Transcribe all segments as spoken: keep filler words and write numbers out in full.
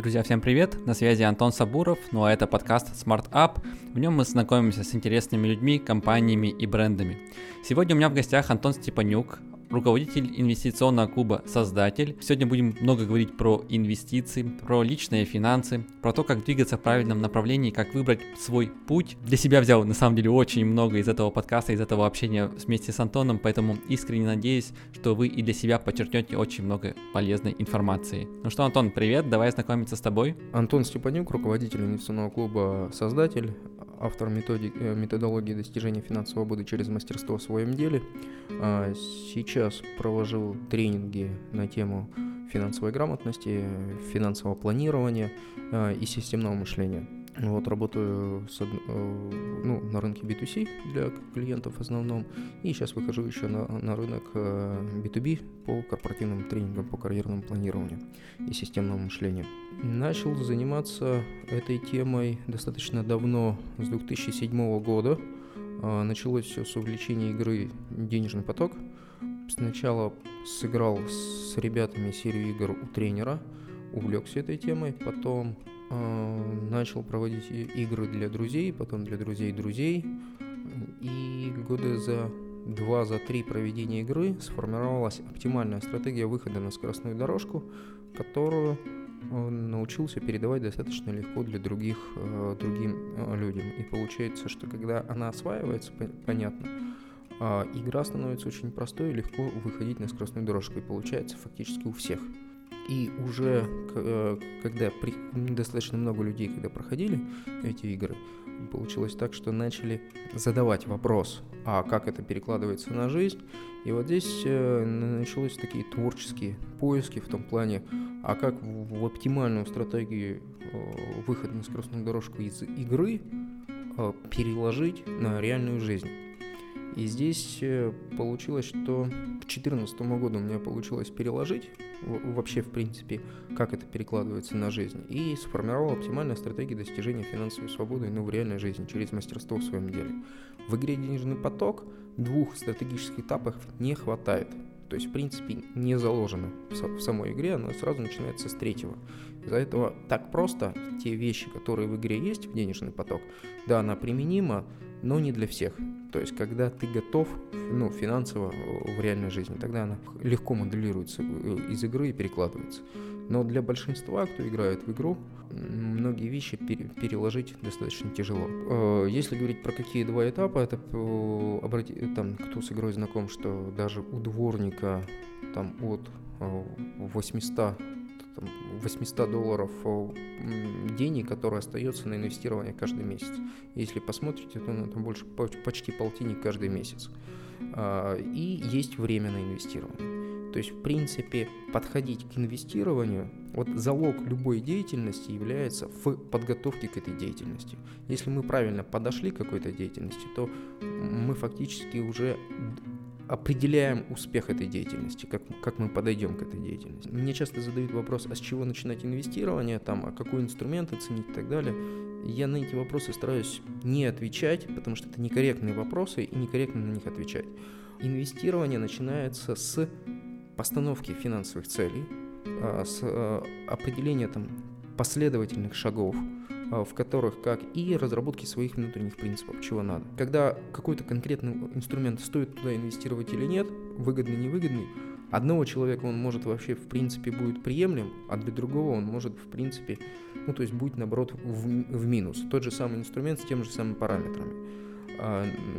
Друзья, всем привет! На связи Антон Сабуров, ну а это подкаст Smart Up. В нем мы знакомимся с интересными людьми, компаниями и брендами. Сегодня у меня в гостях Антон Степанюк, руководитель инвестиционного клуба «Создатель». Сегодня будем много говорить про инвестиции, про личные финансы, про то, как двигаться в правильном направлении, как выбрать свой путь. Для себя взял, на самом деле, очень много из этого подкаста, из этого общения вместе с Антоном, поэтому искренне надеюсь, что вы и для себя подчеркнете очень много полезной информации. Ну что, Антон, привет, давай знакомиться с тобой. Антон Степанюк, руководитель инвестиционного клуба «Создатель», автор методик, методологии достижения финансовой свободы через мастерство в своем деле. Сейчас провожу тренинги на тему финансовой грамотности, финансового планирования и системного мышления. Вот, работаю с, ну, на рынке би ту си для клиентов в основном, и сейчас выхожу еще на, на рынок би ту би по корпоративным тренингам, по карьерному планированию и системному мышлению. Начал заниматься этой темой достаточно давно, с две тысячи седьмого года. Началось все с увлечения игры «Денежный поток». Сначала сыграл с ребятами серию игр у тренера, увлекся этой темой, потом начал проводить игры для друзей, потом для друзей-друзей, и года за два, за три проведения игры сформировалась оптимальная стратегия выхода на скоростную дорожку, которую научился передавать достаточно легко для других, другим людям. И получается, что когда она осваивается, понятно, игра становится очень простой, легко выходить на скоростную дорожку, и получается фактически у всех. И уже когда при... достаточно много людей, когда проходили эти игры, получилось так, что начали задавать вопрос, а как это перекладывается на жизнь. И вот здесь начались такие творческие поиски в том плане, а как в оптимальную стратегию выхода на скоростную дорожку из игры переложить на реальную жизнь. И здесь получилось, что к две тысячи четырнадцатому году у меня получилось переложить вообще, в принципе, как это перекладывается на жизнь, и сформировал оптимальную стратегию достижения финансовой свободы, ну, в реальной жизни через мастерство в своем деле. В игре «Денежный поток» двух стратегических этапов не хватает. То есть, в принципе, не заложено в самой игре, она сразу начинается с третьего. Из-за этого так просто те вещи, которые в игре есть, в «Денежный поток», да, она применима, но не для всех. То есть, когда ты готов, ну, финансово в реальной жизни, тогда она легко моделируется из игры и перекладывается. Но для большинства, кто играет в игру, многие вещи переложить достаточно тяжело. Если говорить про какие два этапа, это там, кто с игрой знаком, что даже у дворника там от восемьсот долларов денег, которые остается на инвестирование каждый месяц. Если посмотрите, то ну, там больше почти полтинник каждый месяц. И есть время на инвестирование. То есть, в принципе, подходить к инвестированию, вот залог любой деятельности является в подготовке к этой деятельности. Если мы правильно подошли к какой-то деятельности, то мы фактически уже определяем успех этой деятельности, как, как мы подойдем к этой деятельности. Мне часто задают вопрос, а с чего начинать инвестирование, там, а какой инструмент оценить и так далее. Я на эти вопросы стараюсь не отвечать, потому что это некорректные вопросы и некорректно на них отвечать. Инвестирование начинается с постановки финансовых целей, с определения там, последовательных шагов, в которых как и разработки своих внутренних принципов, чего надо. Когда какой-то конкретный инструмент стоит туда инвестировать или нет, выгодный, невыгодный, одного человека он может вообще в принципе будет приемлем, а для другого он может в принципе, ну то есть будет наоборот в, в минус. Тот же самый инструмент с теми же самыми параметрами.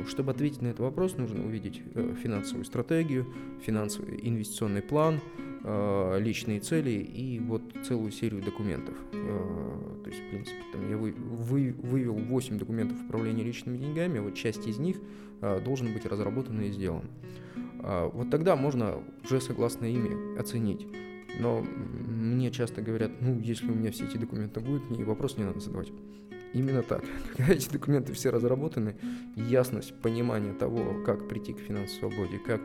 Чтобы ответить на этот вопрос, нужно увидеть финансовую стратегию, финансовый инвестиционный план, личные цели и вот целую серию документов. То есть, в принципе, там я вы, вы, вывел восемь документов управления личными деньгами, вот часть из них должен быть разработана и сделана. Вот тогда можно уже согласно ими оценить. Но мне часто говорят, ну, если у меня все эти документы будут, мне вопрос не надо задавать. Именно так. Когда эти документы все разработаны, ясность, понимание того, как прийти к финансовой свободе, как,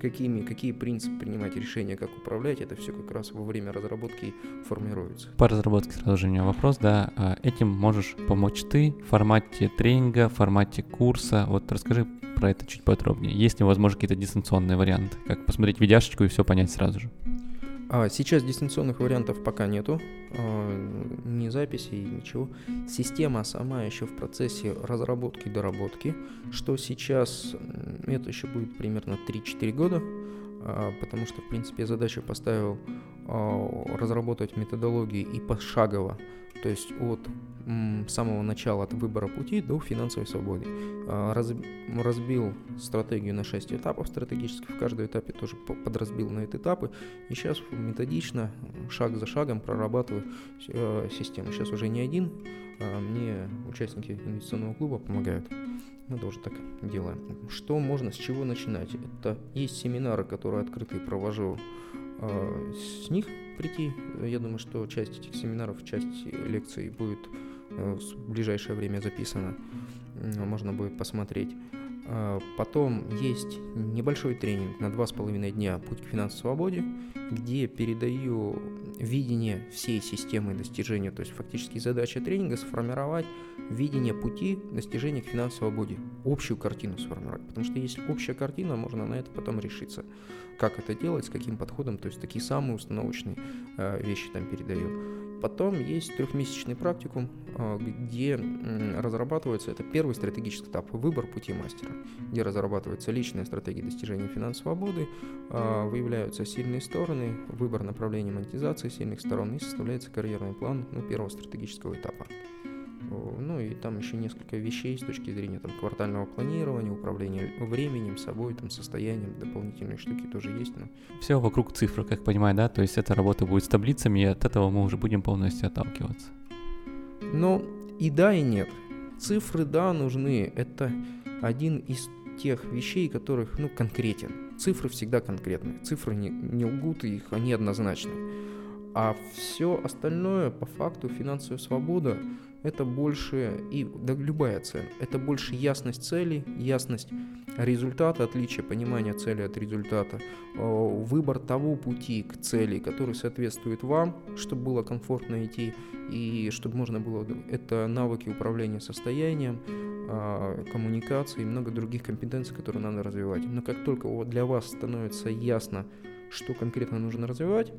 какими, какие принципы принимать решения, как управлять, это все как раз во время разработки формируется. По разработке сразу же у меня вопрос, да, этим можешь помочь ты в формате тренинга, в формате курса, вот расскажи про это чуть подробнее. Есть ли, возможно, какие-то дистанционные варианты, как посмотреть видяшечку и все понять сразу же? Сейчас дистанционных вариантов пока нету, ни записи, ничего. Система сама еще в процессе разработки и доработки, что сейчас, это еще будет примерно три-четыре года, потому что, в принципе, я задачу поставил разработать методологии и пошагово, то есть от самого начала, от выбора пути до финансовой свободы. Разбил стратегию на шесть этапов стратегических, в каждом этапе тоже подразбил на эти этапы, и сейчас методично, шаг за шагом прорабатываю систему. Сейчас уже не один, мне участники инвестиционного клуба помогают. Мы тоже так делаем. Что можно, с чего начинать? Это есть семинары, которые открыты, провожу, с них прийти. Я думаю, что часть этих семинаров, часть лекций будет в ближайшее время записана. Можно будет посмотреть. Потом есть небольшой тренинг на два с половиной дня «Путь к финансовой свободе», где передаю видение всей системы достижения, то есть фактически задача тренинга – сформировать видение пути достижения к финансовой свободе, общую картину сформировать, потому что если общая картина, можно на это потом решиться, как это делать, с каким подходом, то есть такие самые установочные вещи там передаю. Потом есть трехмесячный практикум, где разрабатывается, это первый стратегический этап, выбор пути мастера, где разрабатывается личная стратегия достижения финансовой свободы, выявляются сильные стороны, выбор направления монетизации сильных сторон и составляется карьерный план, ну, первого стратегического этапа. Ну и там еще несколько вещей с точки зрения там, квартального планирования, управления временем, собой, там, состоянием, дополнительные штуки тоже есть. Но... Все вокруг цифр, как понимаю, да? То есть эта работа будет с таблицами, и от этого мы уже будем полностью отталкиваться. Ну и да, и нет. Цифры, да, нужны. Это один из тех вещей, которых, ну, конкретен. Цифры всегда конкретны. Цифры не, не лгут, их, они однозначны. А все остальное, по факту, финансовая свобода – это больше, и да, любая цель, это больше ясность цели, ясность результата, отличие понимания цели от результата, выбор того пути к цели, который соответствует вам, чтобы было комфортно идти, и чтобы можно было, это навыки управления состоянием, коммуникации и много других компетенций, которые надо развивать. Но как только для вас становится ясно, что конкретно нужно развивать,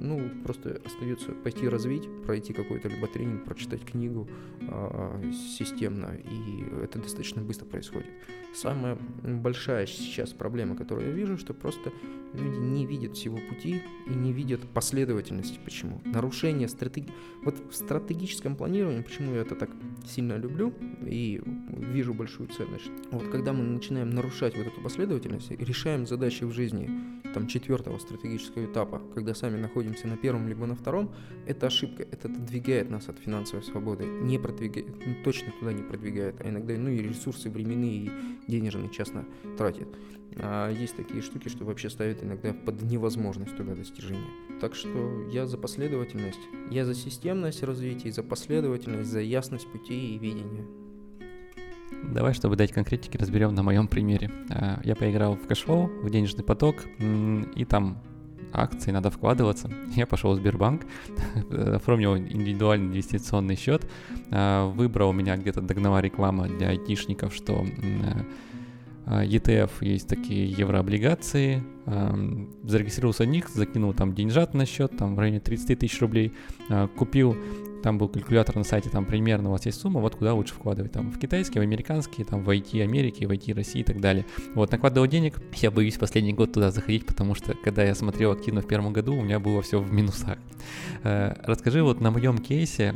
ну, просто остается пойти развить, пройти какой-то либо тренинг, прочитать книгу а, системно, и это достаточно быстро происходит. Самая большая сейчас проблема, которую я вижу, что просто люди не видят всего пути и не видят последовательности. Почему? Нарушение стратегии. Вот в стратегическом планировании, почему я это так сильно люблю и вижу большую ценность. Вот когда мы начинаем нарушать вот эту последовательность, решаем задачи в жизни там, четвертого стратегического этапа, когда сами находимся на первом либо на втором, это ошибка, это отодвигает нас от финансовой свободы, не продвигает, ну, точно туда не продвигает, а иногда ну, и ресурсы временные, и денежные часто тратит. А есть такие штуки, что вообще ставят иногда под невозможность туда достижения. Так что я за последовательность, я за системность развития, за последовательность, за ясность пути и видения. Давай, чтобы дать конкретики, разберем на моем примере. Я поиграл в Cashflow, в денежный поток, и там... акции, надо вкладываться. Я пошел в Сбербанк, оформил индивидуальный инвестиционный счет, выбрал у меня где-то догнала реклама для айтишников, что и ти эф есть такие еврооблигации, зарегистрировался в них, закинул там деньжат на счет, там в районе тридцать тысяч рублей, купил, там был калькулятор на сайте, там примерно у вас есть сумма, вот куда лучше вкладывать, там в китайские, в американские, там в ай ти Америки, в ай ти России и так далее. Вот, накладывал денег, я боюсь последний год туда заходить, потому что, когда я смотрел активно в первом году, у меня было все в минусах. Расскажи вот на моем кейсе,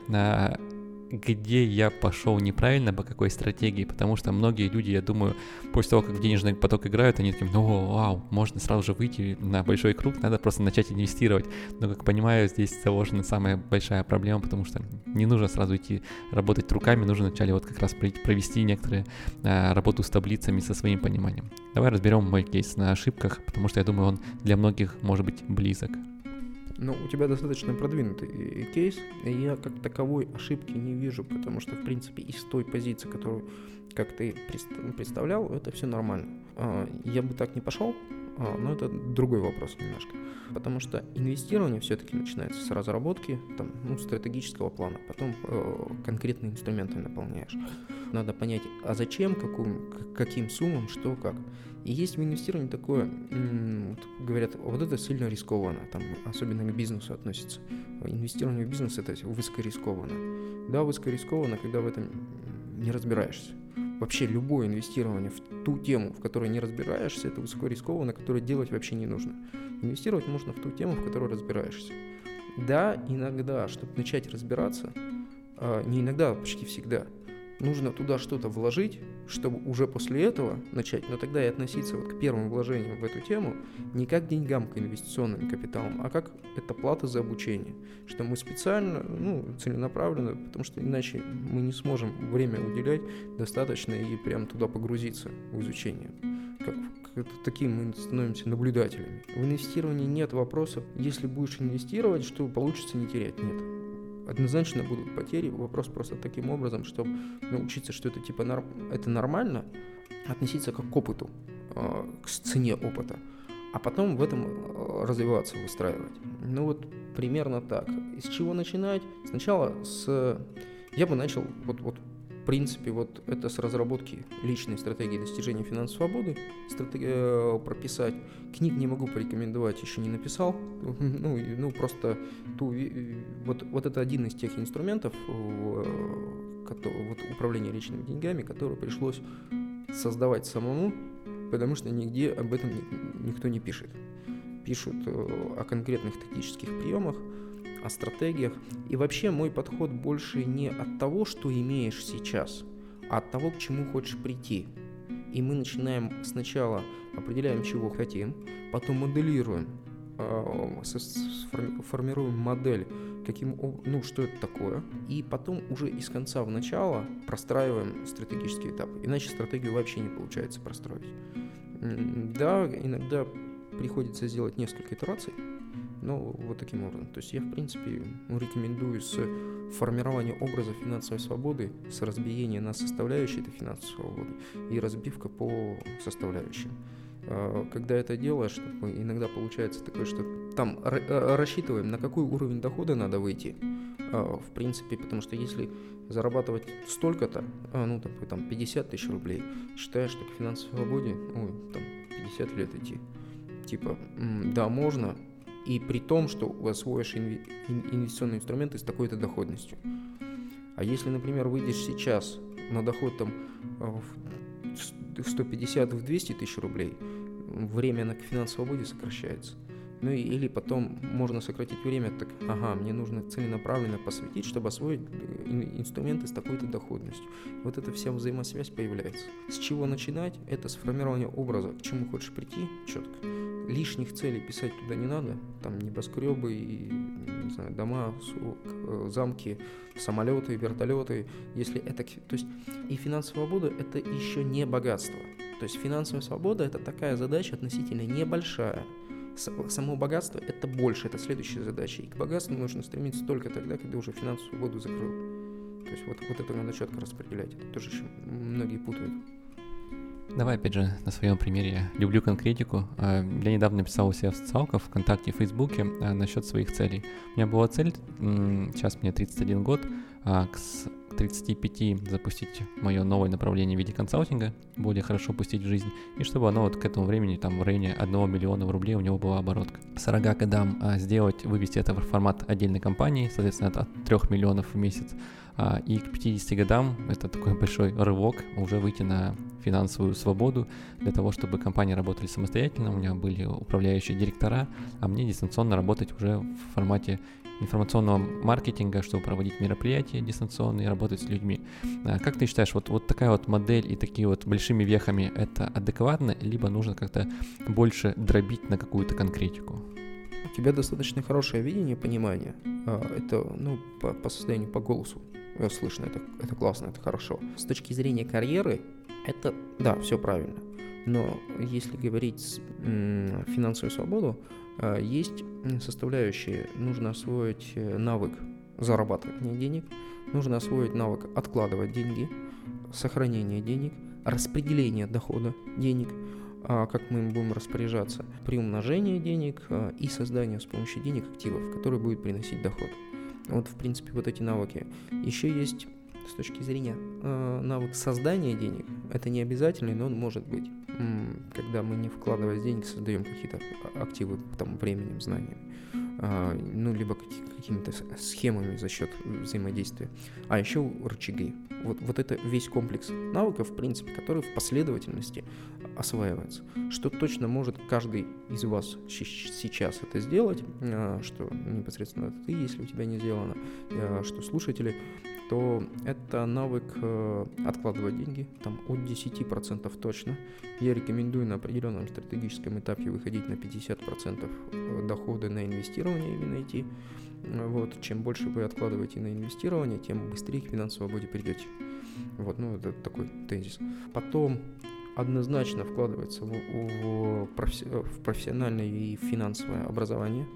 где я пошел неправильно, по какой стратегии, потому что многие люди, я думаю, после того, как в денежный поток играют, они такие, ну, вау, можно сразу же выйти на большой круг, надо просто начать инвестировать. Но, как понимаю, здесь заложена самая большая проблема, потому что не нужно сразу идти работать руками, нужно вначале вот как раз провести некоторые а, работу с таблицами, со своим пониманием. Давай разберем мой кейс на ошибках, потому что, я думаю, он для многих может быть близок. Ну, у тебя достаточно продвинутый кейс, и я как таковой ошибки не вижу, потому что, в принципе, из той позиции, которую, как ты представлял, это все нормально. Я бы так не пошел, но это другой вопрос немножко, потому что инвестирование все-таки начинается с разработки там, ну, стратегического плана, потом конкретные инструменты наполняешь. Надо понять, а зачем, каким, каким суммам, что, как. И есть в инвестировании такое, говорят, вот это сильно рискованно, там, особенно к бизнесу относится. Инвестирование в бизнес – это высокорискованно. Да, высокорискованно, когда в этом не разбираешься. Вообще любое инвестирование в ту тему, в которой не разбираешься, это высокорискованно, которое делать вообще не нужно. Инвестировать можно в ту тему, в которой разбираешься. Да, иногда, чтобы начать разбираться, не иногда, а почти всегда, нужно туда что-то вложить, чтобы уже после этого начать, но тогда и относиться вот к первым вложениям в эту тему не как к деньгам, к инвестиционным капиталам, а как это плата за обучение, что мы специально, ну, целенаправленно, потому что иначе мы не сможем время уделять достаточно и прям туда погрузиться в изучение. Как, как, таким мы становимся наблюдателями. В инвестировании нет вопросов, если будешь инвестировать, что получится не терять, нет. Однозначно будут потери, вопрос просто таким образом, чтобы научиться, что это типа нар... это нормально, относиться как к опыту, к цене опыта, а потом в этом развиваться, выстраивать. Ну вот примерно так. Из чего начинать? Сначала с... я бы начал вот, вот в принципе вот это с разработки личной стратегии достижения финансовой свободы, стратег... прописать. Книг не могу порекомендовать, еще не написал. Ну, ну просто ту, вот, вот это один из тех инструментов который, вот, управления личными деньгами, который пришлось создавать самому, потому что нигде об этом никто не пишет. Пишут о конкретных тактических приемах, о стратегиях. И вообще мой подход больше не от того, что имеешь сейчас, а от того, к чему хочешь прийти. И мы начинаем сначала определяем, чего хотим, потом моделируем, формируем модель, каким, ну, что это такое, и потом уже из конца в начало простраиваем стратегический этап. Иначе стратегию вообще не получается простроить. Да, иногда приходится сделать несколько итераций, но вот таким образом. То есть я, в принципе, рекомендую с формирования образа финансовой свободы, с разбиения на составляющие этой финансовой свободы и разбивка по составляющим. Когда это делаешь, иногда получается такое, что там рассчитываем, на какой уровень дохода надо выйти, в принципе, потому что если зарабатывать столько-то, ну, там, пятьдесят тысяч рублей, считаешь, что к финансовой свободе, ой, там, пятьдесят лет идти, типа, да, можно, и при том, что освоишь инвестиционные инструменты с такой-то доходностью. А если, например, выйдешь сейчас на доход там в сто пятьдесят - двести тысяч рублей, время на финансовой свободе сокращается. Ну или потом можно сократить время, так, ага, мне нужно целенаправленно посвятить, чтобы освоить инструменты с такой-то доходностью. Вот эта вся взаимосвязь появляется. С чего начинать? Это сформирование образа, к чему хочешь прийти, четко. Лишних целей писать туда не надо, там небоскребы, и, не знаю, дома, замки, самолеты, вертолеты, если это... То есть и финансовая свобода – это еще не богатство. То есть финансовая свобода – это такая задача относительно небольшая. Само богатство – это больше, это следующая задача. И к богатству нужно стремиться только тогда, когда уже финансовую свободу закрыл. То есть вот, вот это надо четко распределять. Это тоже еще многие путают. Давай опять же на своем примере. Люблю конкретику. Я недавно написал у себя в социалках, ВКонтакте, в Фейсбуке насчет своих целей. У меня была цель, сейчас мне тридцать один год, к тридцати пяти запустить мое новое направление в виде консалтинга, более хорошо пустить в жизнь, и чтобы оно вот к этому времени, там в районе одного миллиона рублей у него была оборотка. сорока годам сделать, вывести это в формат отдельной компании, соответственно, это от трёх миллионов в месяц, и к пятидесяти годам, это такой большой рывок, уже выйти на финансовую свободу для того, чтобы компании работали самостоятельно, у меня были управляющие директора, а мне дистанционно работать уже в формате информационного маркетинга, чтобы проводить мероприятия дистанционные, работать с людьми. Как ты считаешь, вот, вот такая вот модель и такие вот большими вехами, это адекватно, либо нужно как-то больше дробить на какую-то конкретику? У тебя достаточно хорошее видение, понимание. Это, ну, по, по состоянию, по голосу слышно, это, это классно, это хорошо. С точки зрения карьеры, это, да, все правильно. Но если говорить м- финансовую свободу, есть составляющие. Нужно освоить навык зарабатывания денег, нужно освоить навык откладывать деньги, сохранение денег, распределение дохода денег, как мы им будем распоряжаться, приумножение денег и создание с помощью денег активов, которые будут приносить доход. Вот, в принципе, вот эти навыки. Еще есть с точки зрения навык создания денег. Это не обязательный, но он может быть. когда мы, не вкладывая денег, создаем какие-то активы там, временем, знаниями, ну, либо какими-то схемами за счет взаимодействия. А еще рычаги. Вот, вот это весь комплекс навыков, в принципе, которые в последовательности осваиваются. Что точно может каждый из вас сейчас это сделать, что непосредственно это ты, если у тебя не сделано, что слушатели, то это навык откладывать деньги, там от десять процентов точно. Я рекомендую на определенном стратегическом этапе выходить на пятьдесят процентов дохода на инвестирование именно идти. Вот, чем больше вы откладываете на инвестирование, тем быстрее к финансовой свободе придете. Вот, ну, это такой тезис. Потом однозначно вкладывается в, в, в профессиональное и финансовое образование.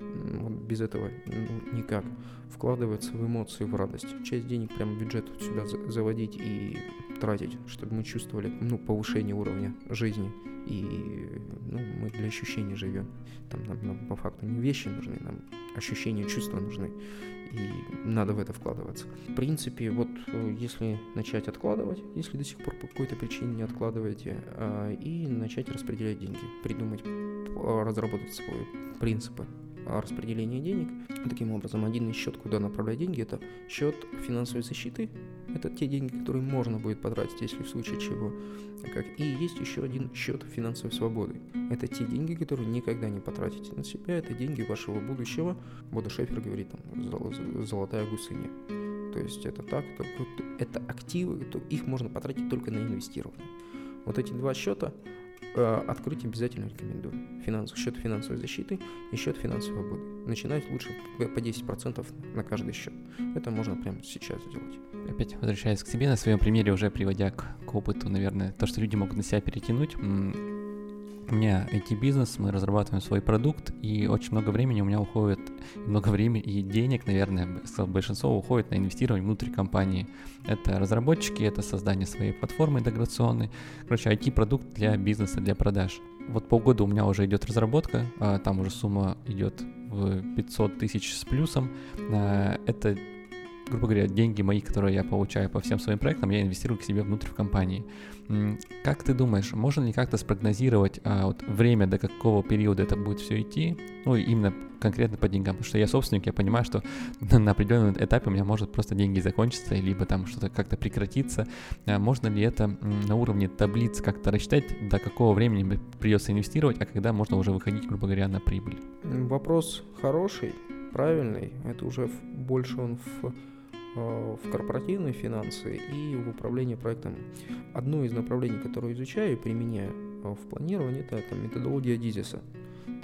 Вот без этого ну, никак. Вкладывается в эмоции, в радость. Часть денег прямо в бюджет сюда заводить и тратить, чтобы мы чувствовали ну, повышение уровня жизни. И ну, мы для ощущений живем. Там нам, нам по факту не вещи нужны, нам ощущения, чувства нужны. И надо в это вкладываться. В принципе, вот если начать откладывать, если до сих пор по какой-то причине не откладываете, и начать распределять деньги, придумать, разработать свои принципы распределения денег. Таким образом, один из счет, куда направлять деньги, это счет финансовой защиты. Это те деньги, которые можно будет потратить, если в случае чего. И есть еще один счет финансовой свободы. Это те деньги, которые никогда не потратите на себя. Это деньги вашего будущего. Бодо Шефер говорит, там, золотая гусыня. То есть это так, только это активы, их можно потратить только на инвестирование. Вот эти два счета открыть обязательно рекомендую. Финанс, счет финансовой защиты и счет финансовой свободы. Начинать лучше по десять процентов на каждый счет. Это можно прямо сейчас сделать. Опять возвращаясь к себе, на своем примере уже приводя к, к опыту, наверное, то, что люди могут на себя перетянуть. У меня ай ти-бизнес, мы разрабатываем свой продукт, и очень много времени у меня уходит, много времени и денег, наверное, большинство уходит на инвестирование внутри компании. Это разработчики, это создание своей платформы интеграционной, короче, ай ти-продукт для бизнеса, для продаж. Вот полгода у меня уже идет разработка, там уже сумма идет в пятьсот тысяч с плюсом, это... грубо говоря, деньги мои, которые я получаю по всем своим проектам, я инвестирую к себе внутрь в компании. Как ты думаешь, можно ли как-то спрогнозировать а, вот, время, до какого периода это будет все идти? Ну, именно конкретно по деньгам, потому что я собственник, я понимаю, что на определенном этапе у меня может просто деньги закончиться, либо там что-то как-то прекратиться. А можно ли это на уровне таблиц как-то рассчитать, до какого времени придется инвестировать, а когда можно уже выходить, грубо говоря, на прибыль? Вопрос хороший, правильный. Это уже больше он в... в корпоративные финансы и в управлении проектом. Одно из направлений, которое изучаю и применяю в планировании, это, это методология Дизиса.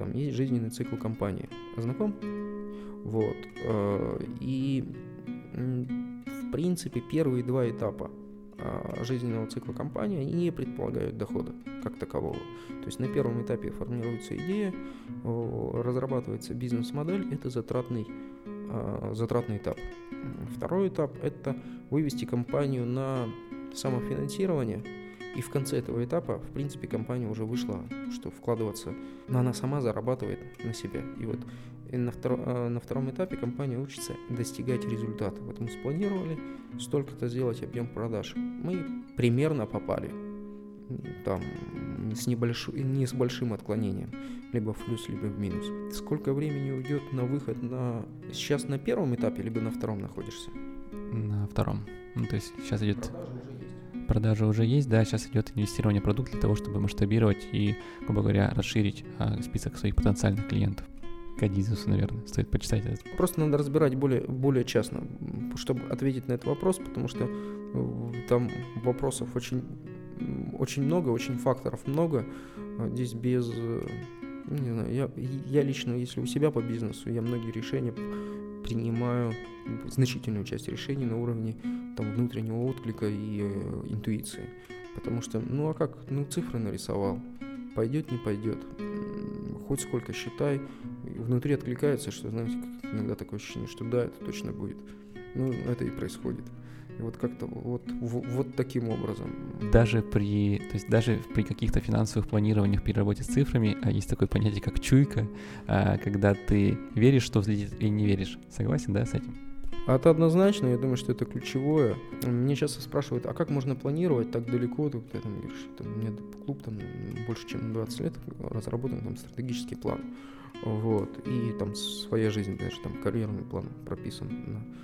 Там есть жизненный цикл компании. Знаком? Вот. И в принципе первые два этапа жизненного цикла компании не предполагают дохода как такового. То есть на первом этапе формируется идея, разрабатывается бизнес-модель, это затратный, затратный этап. Второй этап – это вывести компанию на самофинансирование, и в конце этого этапа, в принципе, компания уже вышла, что вкладываться, но она сама зарабатывает на себя. И вот и на, втор- на втором этапе компания учится достигать результата. Вот мы спланировали столько-то сделать объем продаж, мы примерно попали, там, с, небольш... не с большим отклонением, либо в плюс, либо в минус. Сколько времени уйдет на выход на... Сейчас на первом этапе, либо на втором находишься? На втором. Ну, то есть сейчас идет... Продажа уже есть. Продажа уже есть, да. Сейчас идет инвестирование в продукт для того, чтобы масштабировать и, грубо говоря, расширить а, список своих потенциальных клиентов. К Дизису, наверное, стоит почитать это. Просто надо разбирать более, более частно, чтобы ответить на этот вопрос, потому что там вопросов очень... Очень много, очень факторов много. Здесь без, не знаю, я, я лично, если у себя по бизнесу, я многие решения принимаю, значительную часть решений на уровне там, внутреннего отклика и э, интуиции. Потому что, ну а как, ну цифры нарисовал, пойдет, не пойдет, хоть сколько считай, внутри откликается, что, знаете, иногда такое ощущение, что да, это точно будет. Ну, это и происходит. Вот как-то вот, вот таким образом. Даже при, то есть даже при каких-то финансовых планированиях при работе с цифрами есть такое понятие, как чуйка, когда ты веришь, что взлетит, или не веришь. Согласен, да, с этим? А это однозначно, я думаю, что это ключевое. Меня часто спрашивают, а как можно планировать так далеко? Ты там говоришь, у меня клуб там больше чем двадцать лет, разработан там стратегический план. Вот, и там своя жизнь, даже там карьерный план прописан,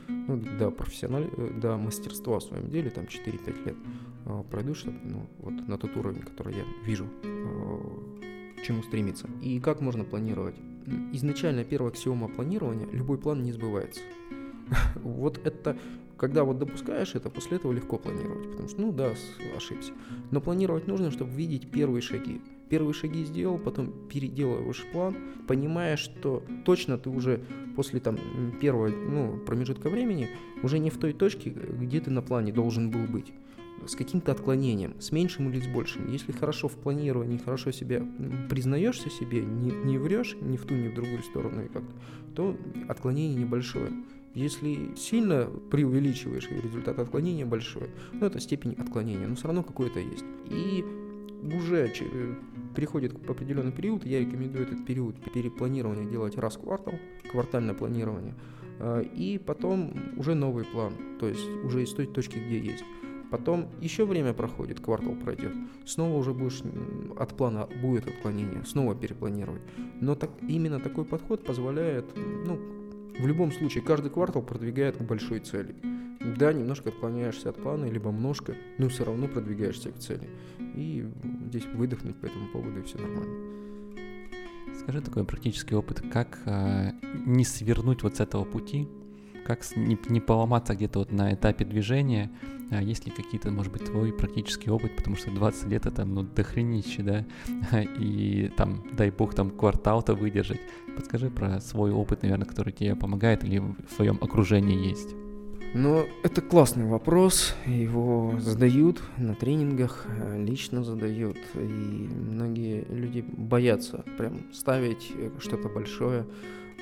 ну, до профессиональ... до мастерства в своем деле, там четыре-пять лет э, пройду, чтобы, ну, вот на тот уровень, который я вижу, э, к чему стремиться. И как можно планировать? Изначально первая аксиома планирования: любой план не сбывается. Вот это, когда вот допускаешь это, после этого легко планировать, потому что, ну да, ошибся. Но планировать нужно, чтобы видеть первые шаги. Первые шаги сделал, потом переделываешь план, понимая, что точно ты уже после там первого, ну, промежутка времени уже не в той точке, где ты на плане должен был быть. С каким-то отклонением, с меньшим или с большим. Если хорошо в планировании, хорошо себя признаешься себе, не, не врешь ни в ту, ни в другую сторону, и как-то, то отклонение небольшое. Если сильно преувеличиваешь, и результат отклонения большой, ну, это степень отклонения, но все равно какое-то есть. И уже переходит к определенный период, я рекомендую этот период перепланирования делать раз в квартал, квартальное планирование, и потом уже новый план, то есть уже из той точки, где есть. Потом еще время проходит, квартал пройдет, снова уже будешь, от плана будет отклонение, снова перепланировать. Но так, именно такой подход позволяет, ну, в любом случае, каждый квартал продвигает к большой цели. Да, немножко отклоняешься от плана, либо множко, но все равно продвигаешься к цели. И здесь выдохнуть по этому поводу, и все нормально. Скажи такой практический опыт, как э, не свернуть вот с этого пути, как не, не поломаться где-то вот на этапе движения. Есть ли какие-то, может быть, твой практический опыт, потому что двадцать лет это, ну, дохренище, да, и там, дай бог, там квартал-то выдержать. Подскажи про свой опыт, наверное, который тебе помогает или в своем окружении есть. Ну, это классный вопрос, его задают на тренингах, лично задают, и многие люди боятся прям ставить что-то большое.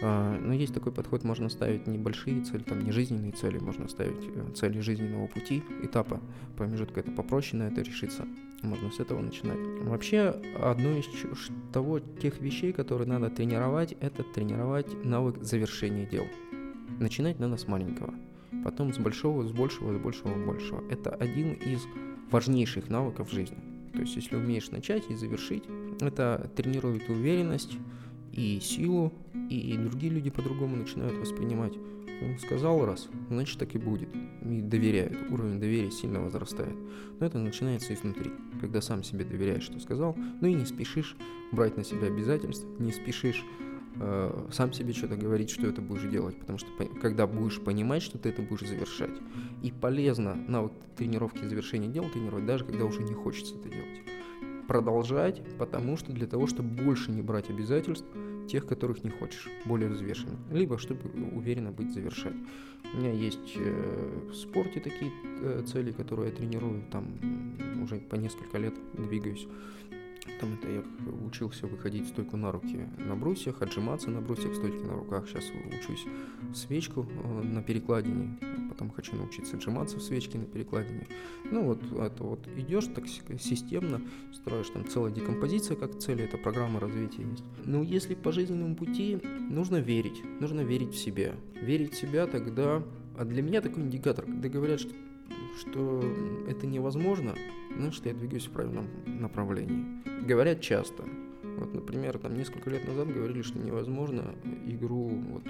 Но есть такой подход, можно ставить небольшие цели, там не жизненные цели, можно ставить цели жизненного пути, этапа, промежутка, это попроще, на это решиться. Можно с этого начинать. Вообще, одно из того, тех вещей, которые надо тренировать, это тренировать навык завершения дел. Начинать надо с маленького, потом с большого, с большего, с большего, с большего. Это один из важнейших навыков жизни. То есть, если умеешь начать и завершить, это тренирует уверенность и силу, и другие люди по-другому начинают воспринимать. Он сказал раз, значит так и будет. И доверяют, уровень доверия сильно возрастает. Но это начинается изнутри, когда сам себе доверяешь, что сказал, ну и не спешишь брать на себя обязательства, не спешишь э, сам себе что-то говорить, что это будешь делать, потому что когда будешь понимать, что ты это будешь завершать. И полезно навык тренировки завершения дел тренировать, даже когда уже не хочется это делать. Продолжать, потому что для того, чтобы больше не брать обязательств, тех, которых не хочешь, более взвешенно, либо чтобы уверенно быть завершать. У меня есть э, в спорте такие э, цели, которые я тренирую, там уже по несколько лет двигаюсь. Там это я учился выходить стойку на руки на брусьях, отжиматься на брусьях, стойки на руках. Сейчас учусь свечку э, на перекладине, потом хочу научиться отжиматься в свечке на перекладине. Ну вот, это вот идешь так системно, строишь там целая декомпозиция как цели, это программа развития есть. Но если по жизненному пути, нужно верить, нужно верить в себя. Верить в себя тогда, а для меня такой индикатор, когда говорят, что, что это невозможно, значит, я двигаюсь в правильном направлении. Говорят часто. Вот, например, там несколько лет назад говорили, что невозможно игру вот,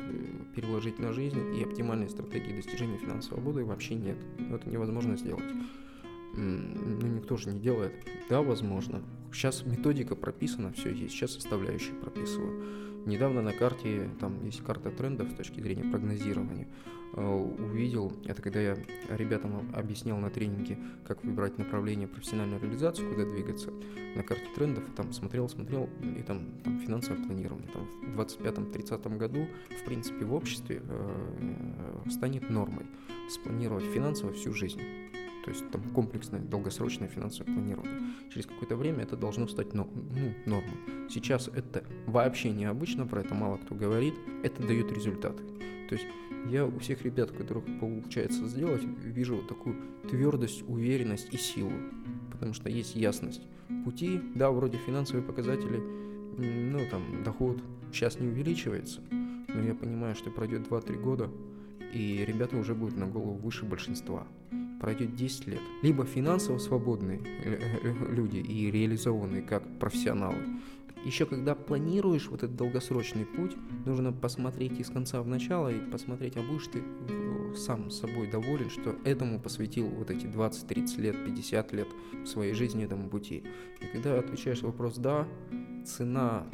переложить на жизнь, и оптимальной стратегии достижения финансовой свободы вообще нет. Это невозможно сделать. Ну, никто же не делает. Да, возможно. Сейчас методика прописана, все есть, сейчас составляющие прописываю. Недавно на карте, там есть карта трендов с точки зрения прогнозирования, увидел, это когда я ребятам объяснял на тренинге, как выбрать направление профессиональной реализации, куда двигаться, на карте трендов, там смотрел, смотрел, и там, там финансовое планирование, там в двадцать пятом-тридцатом году, в принципе, в обществе э, станет нормой спланировать финансово всю жизнь. То есть там комплексное, долгосрочное финансовое планирование. Через какое-то время это должно стать ну, нормой. Сейчас это вообще необычно, про это мало кто говорит, это дает результаты. То есть я у всех ребят, которых получается сделать, вижу вот такую твердость, уверенность и силу, потому что есть ясность пути, да, вроде финансовые показатели, ну там доход сейчас не увеличивается, но я понимаю, что пройдет два-три года, и ребята уже будут на голову выше большинства. Пройдет десять лет. Либо финансово свободные люди и реализованные как профессионалы. Еще когда планируешь вот этот долгосрочный путь, нужно посмотреть из конца в начало и посмотреть, а будешь ты сам собой доволен, что этому посвятил вот эти двадцать, тридцать лет, пятьдесят лет своей жизни этому пути. И когда отвечаешь на вопрос «да», цена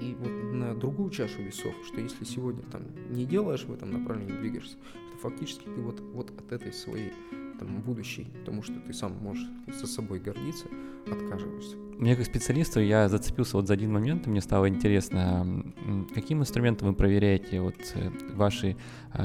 и вот на другую чашу весов, что если сегодня там не делаешь в этом направлении, двигаешься, то фактически ты вот, вот от этой своей там, будущей, потому что ты сам можешь за собой гордиться, откажешься. Мне как специалисту я зацепился вот за один момент, мне стало интересно, каким инструментом вы проверяете вот ваши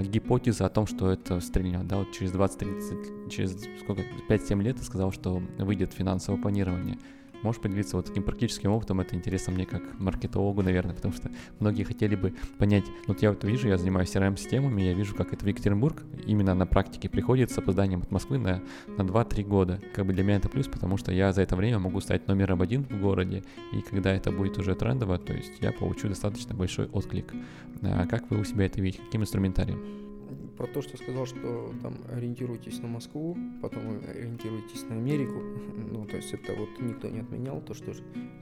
гипотезы о том, что это стрельнет, да, вот через двадцать-тридцать, через сколько, пять-семь лет ты сказал, что выйдет финансовое планирование. Можешь поделиться вот таким практическим опытом, это интересно мне как маркетологу, наверное, потому что многие хотели бы понять, вот я вот вижу, я занимаюсь си эр эм-системами, я вижу, как это в Екатеринбург именно на практике приходит с опозданием от Москвы на, на два-три года. Как бы для меня это плюс, потому что я за это время могу стать номером один в городе, и когда это будет уже трендово, то есть я получу достаточно большой отклик. А как вы у себя это видите, каким инструментарием? Про то, что сказал, что там ориентируйтесь на Москву, потом ориентируйтесь на Америку, ну, то есть это вот никто не отменял, то, что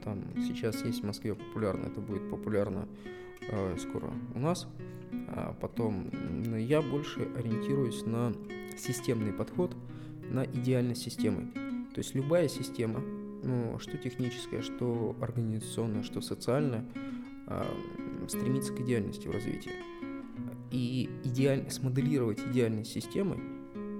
там сейчас есть в Москве популярно, это будет популярно э, скоро у нас, а потом я больше ориентируюсь на системный подход, на идеальность системы, то есть любая система, ну, что техническая, что организационная, что социальная, э, стремится к идеальности в развитии. И идеаль... смоделировать идеальные системы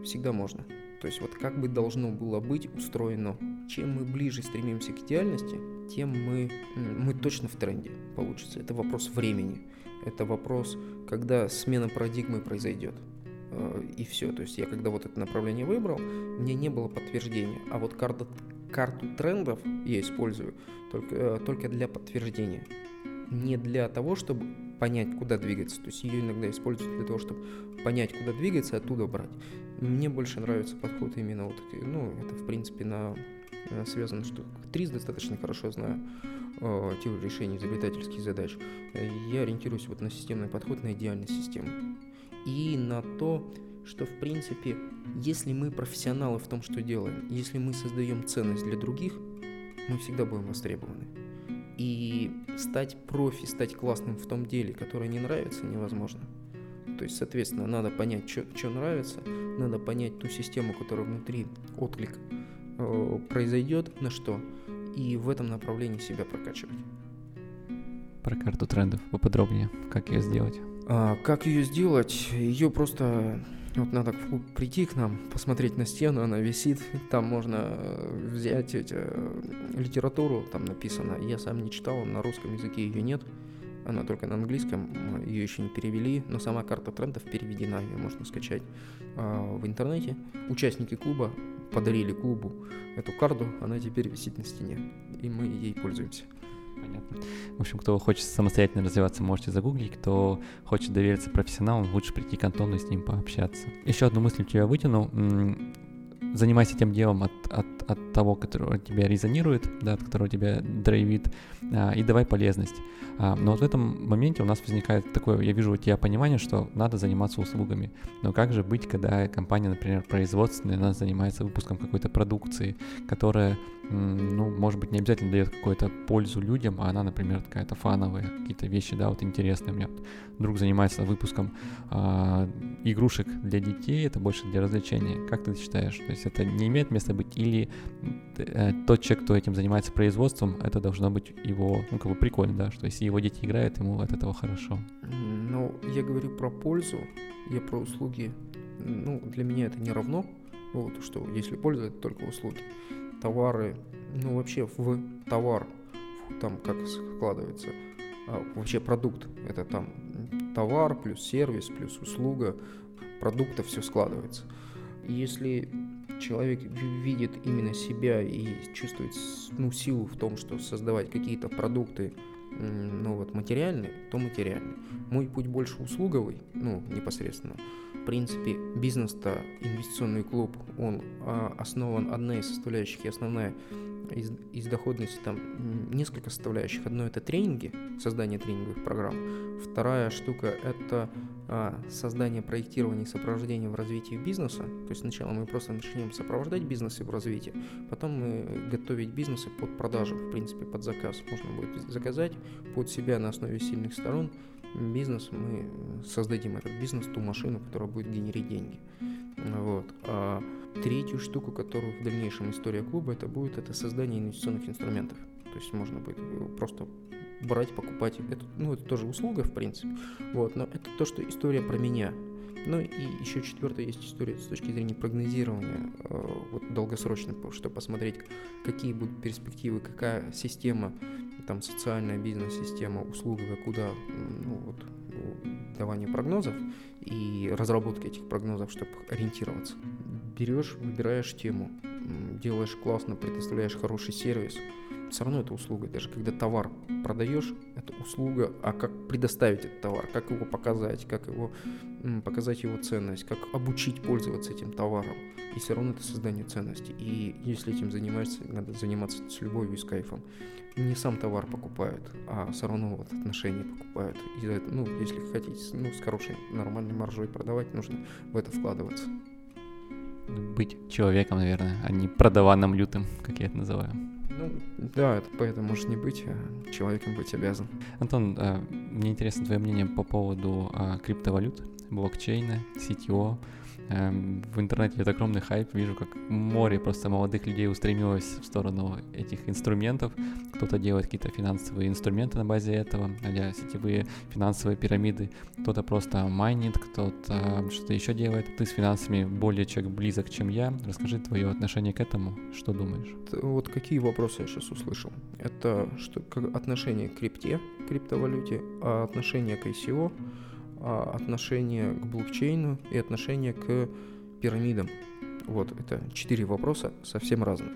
всегда можно. То есть вот как бы должно было быть устроено. Чем мы ближе стремимся к идеальности, тем мы, мы точно в тренде получится. Это вопрос времени. Это вопрос, когда смена парадигмы произойдет. И все. То есть я когда вот это направление выбрал, мне не было подтверждения. А вот карту, карту трендов я использую только, только для подтверждения. Не для того, чтобы понять, куда двигаться. То есть ее иногда используют для того, чтобы понять, куда двигаться, оттуда брать. Мне больше нравится подход именно вот, ну, это в принципе на, связано, что ТРИЗ достаточно хорошо знаю, э, теорию решения изобретательских задач. Я ориентируюсь вот на системный подход, на идеальную систему. И на то, что в принципе, если мы профессионалы в том, что делаем, если мы создаем ценность для других, мы всегда будем востребованы. И стать профи, стать классным в том деле, которое не нравится, невозможно. То есть, соответственно, надо понять, что нравится, надо понять ту систему, которая внутри отклик э, произойдет, на что, и в этом направлении себя прокачивать. Про карту трендов поподробнее, как ее сделать? А, как ее сделать? Ее просто... Вот надо в клуб прийти к нам, посмотреть на стену, она висит, там можно взять эти, литературу, там написано, я сам не читал, на русском языке ее нет, она только на английском, ее еще не перевели, но сама карта трендов переведена, ее можно скачать а, в интернете. Участники клуба подарили клубу эту карту, она теперь висит на стене, и мы ей пользуемся. Понятно. В общем, кто хочет самостоятельно развиваться, можете загуглить. Кто хочет довериться профессионалам, лучше прийти к Антону и с ним пообщаться. Еще одну мысль у тебя вытяну. Занимайся тем делом от, от, от того, которое тебя резонирует, да, от которого тебя драйвит, а, и давай полезность. А, но вот в этом моменте у нас возникает такое, я вижу у тебя понимание, что надо заниматься услугами. Но как же быть, когда компания, например, производственная, она занимается выпуском какой-то продукции, которая, ну, может быть, не обязательно дает какую-то пользу людям, а она, например, какая-то фановая, какие-то вещи, да, вот интересные. У меня друг занимается выпуском а, игрушек для детей, это больше для развлечения. Как ты считаешь, то есть это не имеет места быть, или э, тот человек, кто этим занимается производством, это должно быть его, ну, как бы прикольно, да, что если его дети играют, ему от этого хорошо. Ну, я говорю про пользу, я про услуги, ну, для меня это не равно, вот, что если польза, это только услуги. Товары, ну, вообще в товар, там, как складывается, вообще продукт, это там товар плюс сервис плюс услуга, продукта все складывается. Если человек видит именно себя и чувствует, ну, силу в том, что создавать какие-то продукты, ну, вот, материальные, то материальные. Мой путь больше услуговый, ну, непосредственно. В принципе, бизнес-то, инвестиционный клуб, он а, основан, одна из составляющих и основная из, из доходности там несколько составляющих. Одно — это тренинги, создание тренинговых программ. Вторая штука — это а, создание, проектирование и сопровождение в развитии бизнеса. То есть сначала мы просто начнем сопровождать бизнес в развитии, потом мы готовить бизнесы под продажу, в принципе, под заказ. Можно будет заказать под себя на основе сильных сторон бизнес. Мы создадим этот бизнес, ту машину, которая будет генерить деньги. Вот. А третью штуку, которую в дальнейшем история клуба, это будет это создание инвестиционных инструментов. То есть можно будет просто брать, покупать. Это, ну, это тоже услуга, в принципе. Вот. Но это то, что история про меня. Ну и еще четвертая есть история с точки зрения прогнозирования, вот, долгосрочно, чтобы посмотреть, какие будут перспективы, какая система, там, социальная бизнес-система, услуговая, куда, ну, вот, давание прогнозов и разработки этих прогнозов, чтобы ориентироваться. Берешь, выбираешь тему, делаешь классно, предоставляешь хороший сервис. Все равно это услуга. Даже когда товар продаешь, это услуга. А как предоставить этот товар, как его показать, как его показать его ценность, как обучить пользоваться этим товаром. И все равно это создание ценности. И если этим занимаешься, надо заниматься с любовью и с кайфом. Не сам товар покупают, а все равно вот отношения покупают. И за это, ну, если хотите, ну, с хорошей, нормальной маржой продавать, нужно в это вкладываться. Быть человеком, наверное, а не продаваном лютым, как я это называю. Ну, да, это поэтому может не быть, а человеком быть обязан. Антон, мне интересно твое мнение по поводу криптовалют, блокчейна, си ти о. В интернете идет огромный хайп, вижу, как море просто молодых людей устремилось в сторону этих инструментов. Кто-то делает какие-то финансовые инструменты на базе этого, а-ля сетевые финансовые пирамиды. Кто-то просто майнит, кто-то что-то еще делает. Ты с финансами более человек близок, чем я. Расскажи твое отношение к этому, что думаешь? Вот какие вопросы я сейчас услышал. Это что, отношение к крипте, к криптовалюте, а отношение к ай си о, отношение к блокчейну и отношение к пирамидам. Вот, это четыре вопроса, совсем разные.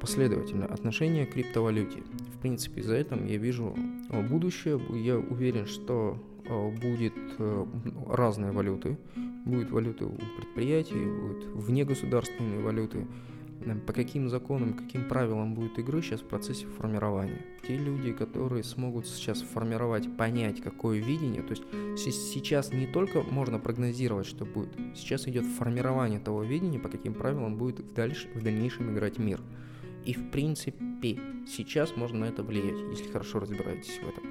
Последовательно, отношение к криптовалюте. В принципе, за этим я вижу будущее. Я уверен, что будет разные валюты. Будут валюты у предприятий, будут внегосударственные валюты. По каким законам, каким правилам будут игры сейчас в процессе формирования. Те люди, которые смогут сейчас формировать, понять, какое видение, то есть сейчас не только можно прогнозировать, что будет, сейчас идет формирование того видения, по каким правилам будет в, дальше, в дальнейшем играть мир. И в принципе сейчас можно на это влиять, если хорошо разбираетесь в этом.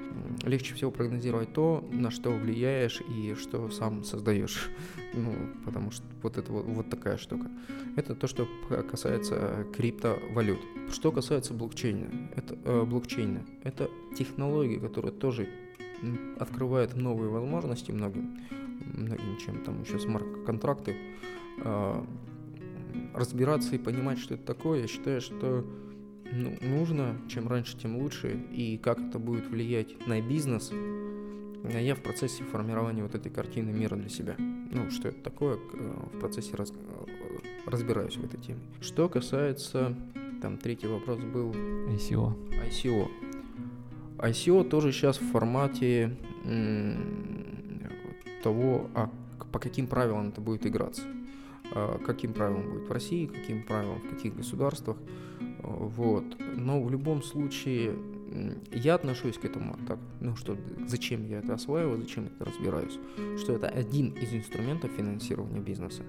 Легче всего прогнозировать то, на что влияешь и что сам создаешь. Ну, потому что вот это вот, вот такая штука. Это то, что касается криптовалют. Что касается блокчейна, это, э, блокчейна, это технология, которая тоже открывает новые возможности многим, многим чем там еще смарт-контракты. Э, разбираться и понимать, что это такое, я считаю, что ну, нужно, чем раньше, тем лучше, и как это будет влиять на бизнес, я в процессе формирования вот этой картины мира для себя. Ну, что это такое, в процессе раз... разбираюсь в этой теме. Что касается, там третий вопрос был... ай си о. ай си о. ай си о тоже сейчас в формате м- того, а, по каким правилам это будет играться. Каким правилам будет в России, каким правилам в каких государствах. Вот. Но в любом случае я отношусь к этому так, ну что, зачем я это осваиваю, зачем я это разбираюсь, что это один из инструментов финансирования бизнеса.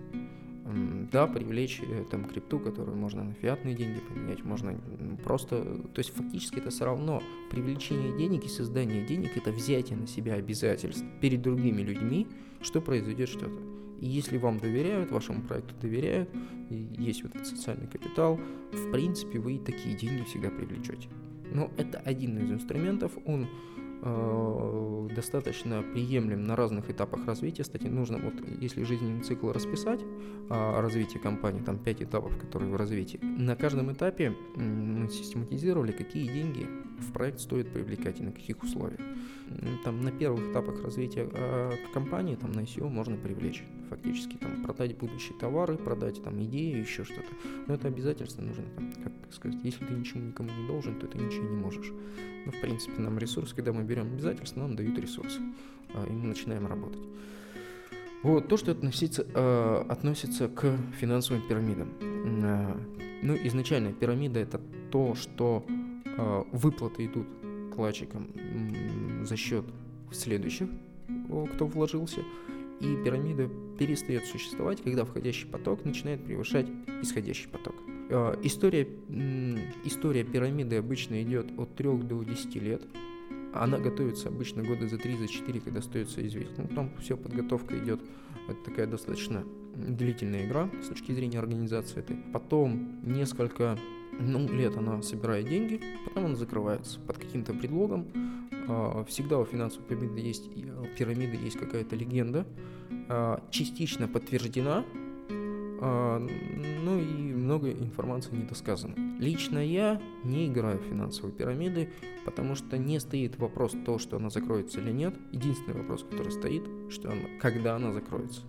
Да, привлечь там крипту, которую можно на фиатные деньги поменять, можно просто... То есть фактически это все равно привлечение денег и создание денег, это взятие на себя обязательств перед другими людьми, что произойдет что-то. И если вам доверяют, вашему проекту доверяют, есть вот этот социальный капитал, в принципе, вы и такие деньги всегда привлечете. Но это один из инструментов, он э, достаточно приемлем на разных этапах развития. Кстати, нужно, вот если жизненный цикл расписать, э, развитие компании, там пять этапов, которые в развитии, на каждом этапе мы э, систематизировали, какие деньги в проект стоит привлекать и на каких условиях. Там, на первых этапах развития э, компании там, на ай си о можно привлечь. Фактически там, продать будущие товары, продать там, идеи, еще что-то. Но это обязательство нужно, там, как сказать, если ты ничему никому не должен, то ты ничего не можешь. Но в принципе нам ресурс, когда мы берем обязательства, нам дают ресурсы, э, и мы начинаем работать. Вот то, что относится, э, относится к финансовым пирамидам. Э, ну, изначально пирамида – это то, что э, выплаты идут вкладчикам м- за счет следующих, кто вложился, и пирамида перестает существовать, когда входящий поток начинает превышать исходящий поток. Э, история, м- история пирамиды обычно идет от трёх до десяти лет. Она готовится обычно года за три-за четыре, когда остается известным. Там все подготовка идет. Это такая достаточно длительная игра с точки зрения организации этой. Потом несколько ну, лет она собирает деньги, потом она закрывается под каким-то предлогом. Всегда у финансовой пирамиды есть, у пирамиды есть какая-то легенда, частично подтверждена, ну и много информации недосказано. Лично я не играю в финансовые пирамиды, потому что не стоит вопрос то, что она закроется или нет. Единственный вопрос, который стоит, что она, когда она закроется.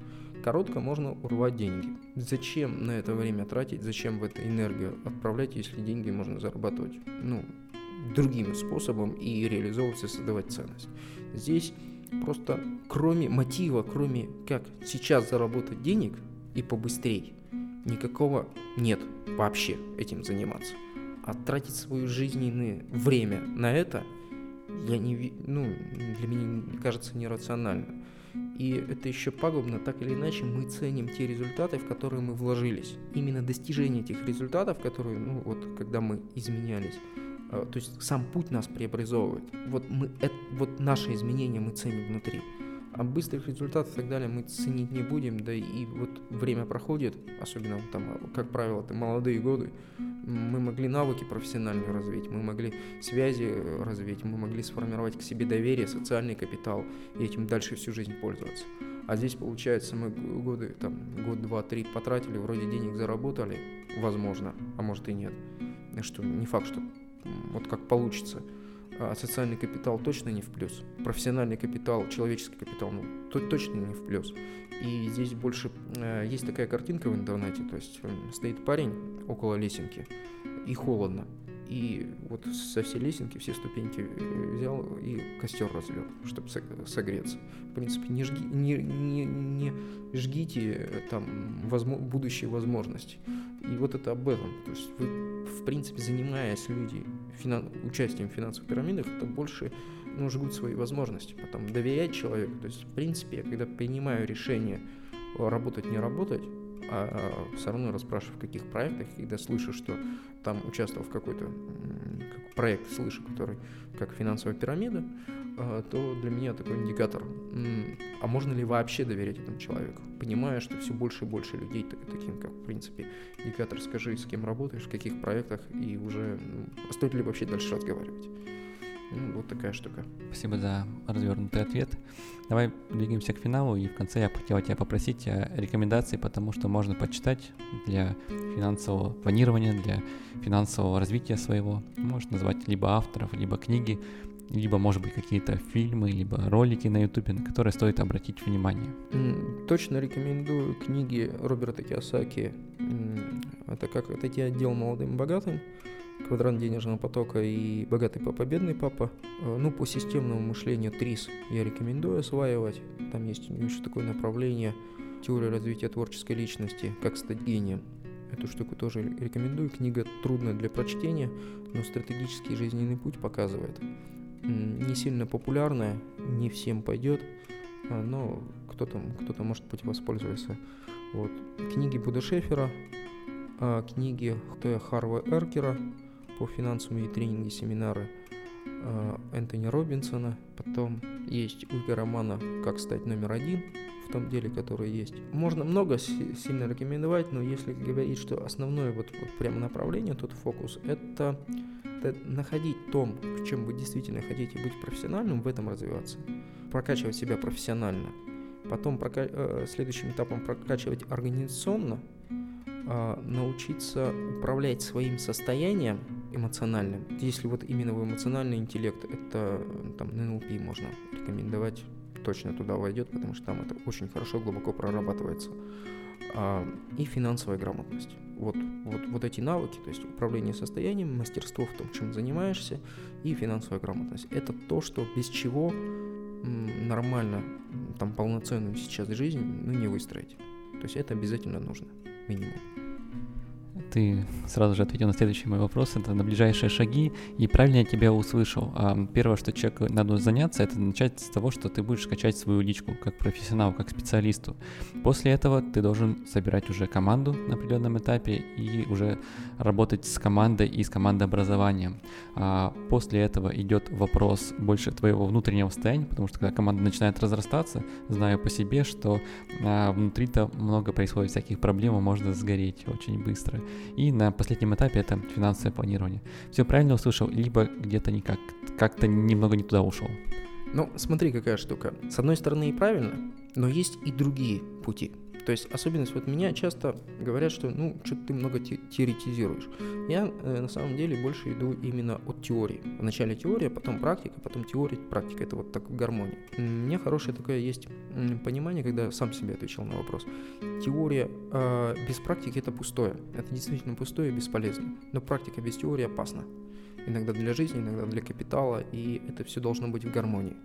Коротко можно урвать деньги. Зачем на это время тратить, зачем в это энергию отправлять, если деньги можно зарабатывать ну, другим способом и реализовывать и создавать ценность. Здесь просто кроме мотива, кроме как сейчас заработать денег и побыстрее, никакого нет вообще этим заниматься. А тратить свое жизненное время на это, я не, ну, для меня кажется нерационально. И это еще пагубно, так или иначе мы ценим те результаты, в которые мы вложились. Именно достижение этих результатов, которые, ну вот, когда мы изменялись, то есть сам путь нас преобразовывает. Вот, мы, это, вот наши изменения мы ценим внутри. А быстрых результатов и так далее мы ценить не будем, да и вот время проходит, особенно там, как правило, это молодые годы, мы могли навыки профессиональные развить, мы могли связи развить, мы могли сформировать к себе доверие, социальный капитал и этим дальше всю жизнь пользоваться. А здесь, получается, мы годы, там, год, два, три потратили, вроде денег заработали, возможно, а может и нет, что не факт, что вот как получится. А социальный капитал точно не в плюс, профессиональный капитал, человеческий капитал ну, то, точно не в плюс. И здесь больше э, есть такая картинка в интернете, то есть э, стоит парень около лесенки и холодно, и вот со всей лесенки все ступеньки взял и костер развел, чтобы согреться. В принципе, не, жги, не, не, не жгите там возможно, будущие возможности. И вот это об этом. То есть вы, в принципе, занимаясь люди финан... участием в финансовых пирамидах, это больше ну, жгут свои возможности. Потом доверять человеку. То есть, в принципе, я когда принимаю решение работать, не работать, а все равно расспрашиваю, в каких проектах, когда слышу, что там участвовал в какой-то как проект, слышу, который как финансовая пирамида, то для меня такой индикатор. А можно ли вообще доверять этому человеку? Понимая, что все больше и больше людей таким, как, в принципе, индикатор, скажи, с кем работаешь, в каких проектах, и уже ну, стоит ли вообще дальше разговаривать. Ну, вот такая штука. Спасибо за развернутый ответ. Давай двигаемся к финалу, и в конце я хотел тебя попросить о рекомендации, потому что можно почитать для финансового планирования, для финансового развития своего. Можно назвать либо авторов, либо книги, либо, может быть, какие-то фильмы, либо ролики на Ютубе, на которые стоит обратить внимание. Точно рекомендую книги Роберта Киосаки. Это «Как отойти от дел молодым и богатым», «Квадрант денежного потока» и «Богатый папа, бедный папа». Ну, по системному мышлению ТРИЗ я рекомендую осваивать. Там есть еще такое направление «Теория развития творческой личности. Как стать гением». Эту штуку тоже рекомендую. Книга трудная для прочтения, но стратегический жизненный путь показывает. Не сильно популярная, не всем пойдет, но кто-то, кто-то может быть, воспользуется. Вот. Книги Бодо Шефера, книги Харва Эркера по финансам и тренинги, семинары Энтони Робинсона. Потом есть Уве Романа «Как стать номер один» в том деле, которое есть. Можно много сильно рекомендовать, но если говорить, что основное вот, вот прямо направление, тот фокус, это, это находить то, в чем вы действительно хотите быть профессиональным, в этом развиваться, прокачивать себя профессионально. Потом прока- следующим этапом прокачивать организационно, научиться управлять своим состоянием эмоциональным. Если вот именно в эмоциональный интеллект, это там эн эл пэ можно рекомендовать, точно туда войдет, потому что там это очень хорошо, глубоко прорабатывается. И финансовая грамотность. Вот, вот, вот эти навыки, то есть управление состоянием, мастерство в том, чем занимаешься, и финансовая грамотность. Это то, что без чего нормально, там, полноценную сейчас жизнь, ну, не выстроить. То есть это обязательно нужно. Минимум. ты сразу же ответил на следующий мой вопрос, это на ближайшие шаги, и правильно я тебя услышал. Первое, что человеку надо заняться, это начать с того, что ты будешь качать свою личку, как профессионал, как специалисту. После этого ты должен собирать уже команду на определенном этапе и уже работать с командой и с командообразованием. После этого идет вопрос больше твоего внутреннего состояния, потому что когда команда начинает разрастаться, знаю по себе, что внутри-то много происходит всяких проблем, и можно сгореть очень быстро. И на последнем этапе это финансовое планирование. Все правильно услышал, либо где-то никак, как-то немного не туда ушел. Ну, смотри, какая штука. С одной стороны и правильно, но есть и другие пути. То есть особенность вот меня часто говорят, что ну, что-то ты много те- теоретизируешь. Я э, на самом деле больше иду именно от теории. Вначале теория, потом практика, потом теория, практика. Это вот так в гармонии. У меня хорошее такое есть понимание, когда сам себе отвечал на вопрос. Теория э, без практики – это пустое. Это действительно пустое и бесполезно. Но практика без теории опасна. Иногда для жизни, иногда для капитала, и это все должно быть в гармонии.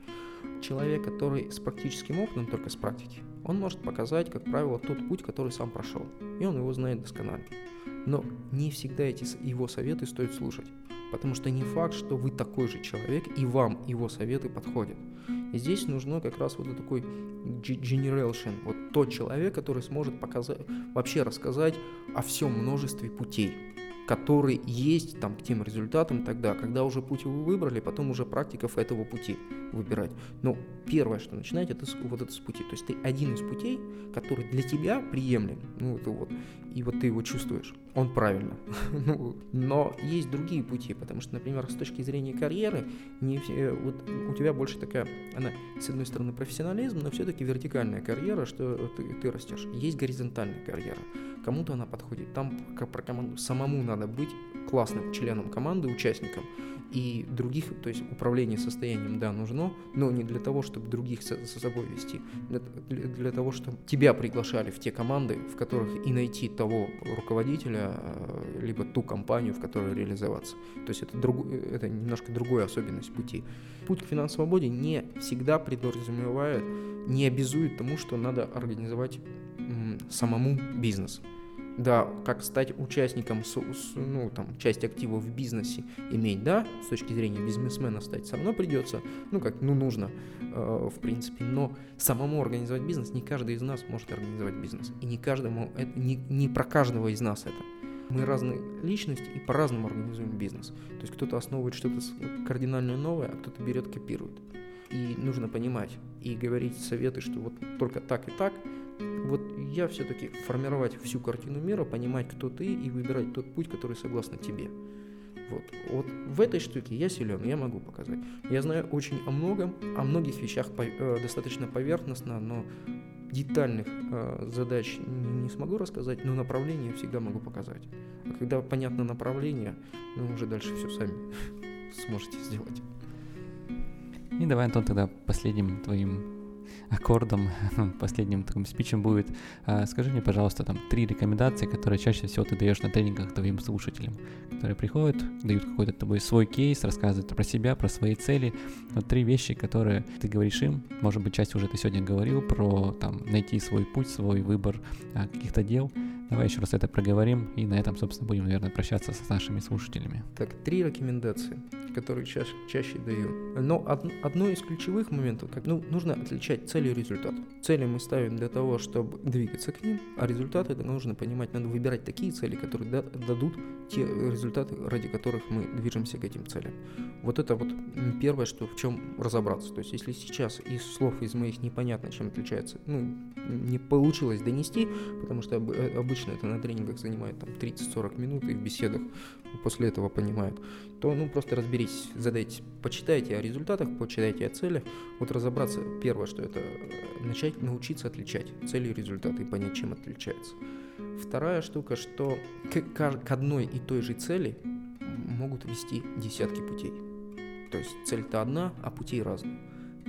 Человек, который с практическим опытом, только с практики, он может показать, как правило, тот путь, который сам прошел, и он его знает досконально. Но не всегда эти его советы стоит слушать, потому что не факт, что вы такой же человек, и вам его советы подходят. И здесь нужно как раз вот такой generation, вот тот человек, который сможет показать, вообще рассказать о всем множестве путей, которые есть там к тем результатам тогда, когда уже путь вы выбрали, потом уже практиков этого пути выбирать. Но первое, что начинать, это вот это с пути. То есть ты один из путей, который для тебя приемлем, ну это вот, и вот ты его чувствуешь, он правильно. Но есть другие пути, потому что, например, с точки зрения карьеры, не, вот у тебя больше такая, она с одной стороны профессионализм, но все-таки вертикальная карьера, что ты, ты растешь. Есть горизонтальная карьера, кому-то она подходит, там как про команду самому надо быть классным членом команды, участником, и других, то есть управление состоянием, да, нужно, но не для того, чтобы других за собой вести, для, для того, чтобы тебя приглашали в те команды, в которых и найти того руководителя, либо ту компанию, в которой реализоваться. То есть это, друг, это немножко другая особенность пути. Путь к финансовой свободе не всегда предусматривает, не обязует тому, что надо организовать м, самому бизнес. Да, как стать участником, ну, там, часть активов в бизнесе иметь, да, с точки зрения бизнесмена стать все равно придется, ну, как, ну, нужно, э, в принципе, но самому организовать бизнес, не каждый из нас может организовать бизнес, и не каждому, это, не, не про каждого из нас это. Мы разные личности и по-разному организуем бизнес, то есть кто-то основывает что-то кардинально новое, а кто-то берет, копирует, и нужно понимать и говорить советы, что вот только так и так. Вот я все-таки формировать всю картину мира, понимать, кто ты, и выбирать тот путь, который согласно тебе. Вот. Вот в этой штуке я силен, я могу показать. Я знаю очень о многом, о многих вещах достаточно поверхностно, но детальных задач не смогу рассказать, но направление всегда могу показать. А когда понятно направление, ну уже дальше все сами сможете сделать. И давай, Антон, тогда последним твоим аккордом, последним таким спичем будет. Скажи мне, пожалуйста, там три рекомендации, которые чаще всего ты даешь на тренингах твоим слушателям, которые приходят, дают какой-то тобой свой кейс, рассказывают про себя, про свои цели. Но три вещи, которые ты говоришь им, может быть, часть уже ты сегодня говорил про там найти свой путь, свой выбор каких-то дел. Давай еще раз это проговорим, и на этом, собственно, будем, наверное, прощаться с нашими слушателями. Так, три рекомендации, которые ча- чаще даю. Но од- одно из ключевых моментов, как, ну, нужно отличать цель и результат. Цели мы ставим для того, чтобы двигаться к ним, а результаты, это нужно понимать, надо выбирать такие цели, которые да- дадут те результаты, ради которых мы движемся к этим целям. Вот это вот первое, что в чем разобраться. То есть, если сейчас из слов из моих непонятно, чем отличается, ну, не получилось донести, потому что об- обычно это на тренингах занимает там тридцать-сорок минут, и в беседах после этого понимают, то ну просто разберитесь, задайте, почитайте о результатах, почитайте о целях. Вот разобраться, первое, что это начать научиться отличать цели и результаты и понять, чем отличаются. Вторая штука, что к, к одной и той же цели могут вести десятки путей. То есть цель-то одна, а путей разные.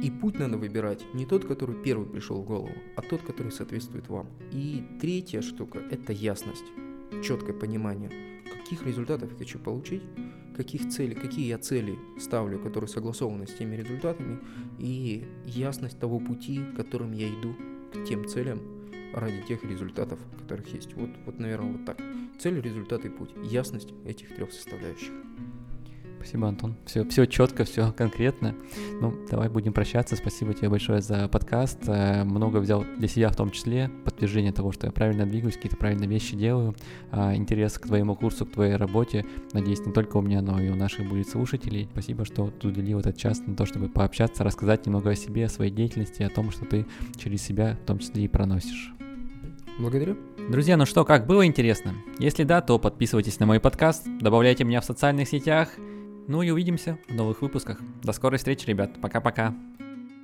И путь надо выбирать не тот, который первый пришел в голову, а тот, который соответствует вам. И третья штука – это ясность, четкое понимание, каких результатов я хочу получить, каких целей, какие я цели ставлю, которые согласованы с теми результатами, и ясность того пути, которым я иду к тем целям, ради тех результатов, которых есть. Вот, вот, наверное, вот так. Цель, результат и путь. Ясность этих трех составляющих. Спасибо, Антон. Все, все четко, все конкретно. Ну, давай будем прощаться. Спасибо тебе большое за подкаст. Много взял для себя, в том числе подтверждение того, что я правильно двигаюсь, какие-то правильные вещи делаю. Интерес к твоему курсу, к твоей работе. Надеюсь, не только у меня, но и у наших будет слушателей. Спасибо, что ты уделил этот час на то, чтобы пообщаться, рассказать немного о себе, о своей деятельности, о том, что ты через себя в том числе и проносишь. Благодарю. Друзья, ну что, как было интересно? Если да, то подписывайтесь на мой подкаст, добавляйте меня в социальных сетях. Ну и увидимся в новых выпусках. До скорой встречи, ребят. Пока-пока.